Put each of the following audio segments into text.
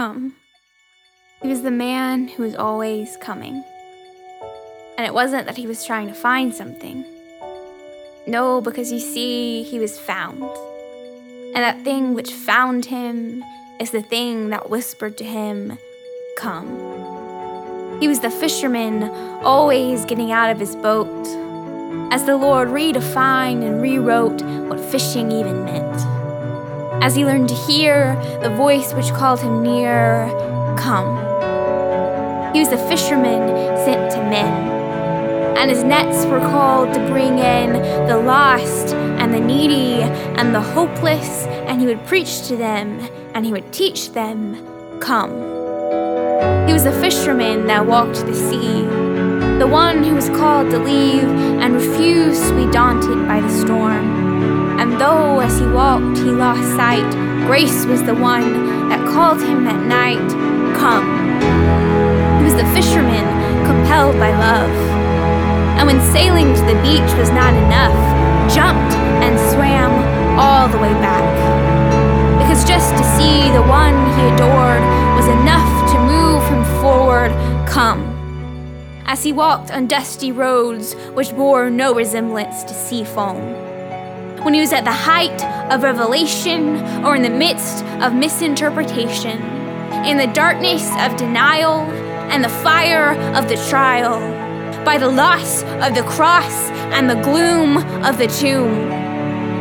come. He was the man who was always coming. And it wasn't that he was trying to find something. No, because you see, he was found. And that thing which found him is the thing that whispered to him, come. He was the fisherman always getting out of his boat, as the Lord redefined and rewrote what fishing even meant. As he learned to hear the voice which called him near, come. He was the fisherman sent to men. And his nets were called to bring in the lost and the needy and the hopeless, and he would preach to them, and he would teach them, come. He was the fisherman that walked the sea, the one who was called to leave and refused to be daunted by the storm. And though as he walked he lost sight, grace was the one that called him that night, come. He was the fisherman compelled by love. And when sailing to the beach was not enough, jumped and swam all the way back. Because just to see the one he adored was enough to move him forward, come. As he walked on dusty roads which bore no resemblance to sea foam. When he was at the height of revelation or in the midst of misinterpretation, in the darkness of denial and the fire of the trial, by the loss of the cross and the gloom of the tomb.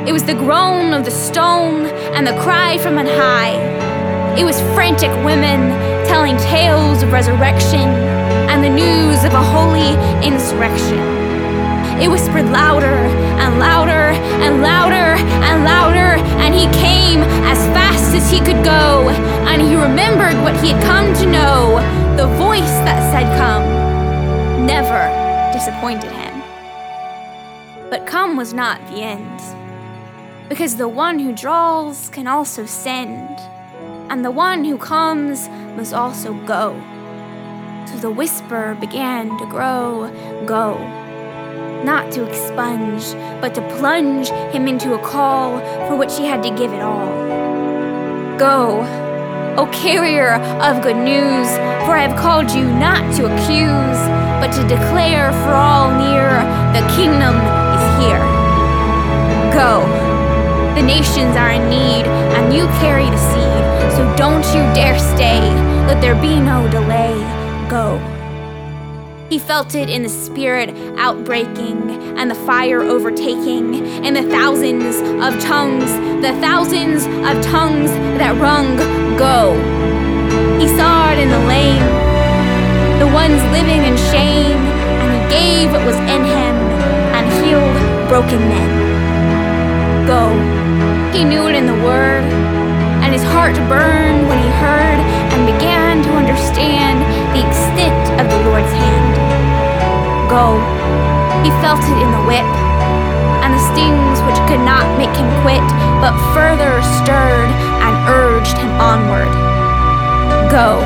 It was the groan of the stone and the cry from on high. It was frantic women telling tales of resurrection and the news of a holy insurrection. It whispered louder and louder and louder and louder, and he came as fast as he could go, and he remembered what he had come to know, the voice that said come. Never disappointed him. But come was not the end, because the one who draws can also send, and the one who comes must also go. So the whisper began to grow, go, not to expunge, but to plunge him into a call for which he had to give it all. Go, O carrier of good news, for I have called you not to accuse, but to declare for all near, the kingdom is here. Go, the nations are in need, and you carry the seed, so don't you dare stay, let there be no delay, go. He felt it in the spirit outbreaking, and the fire overtaking, and the thousands of tongues that rung, go. He saw it in the lame, the ones living in shame, and he gave what was in him, and healed broken men. Go. He knew it in the word, and his heart burned when he heard and began to understand the extent of the Lord's hand. Go. He felt it in the whip, and the stings which could not make him quit, but further stirred and urged him onward. Go.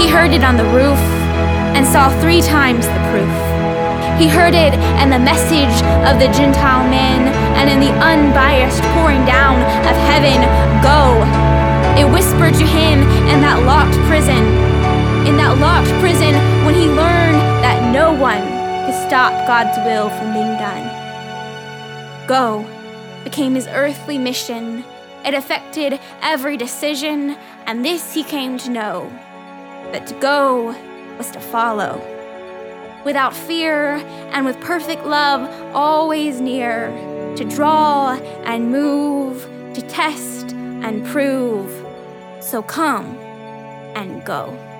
He heard it on the roof and saw 3 times the proof. He heard it in the message of the Gentile men and in the unbiased pouring down of heaven, go. It whispered to him in that locked prison when he learned that no one could stop God's will from being done. Go became his earthly mission. It affected every decision, and this he came to know. But to go was to follow. Without fear and with perfect love always near, to draw and move, to test and prove. So come and go.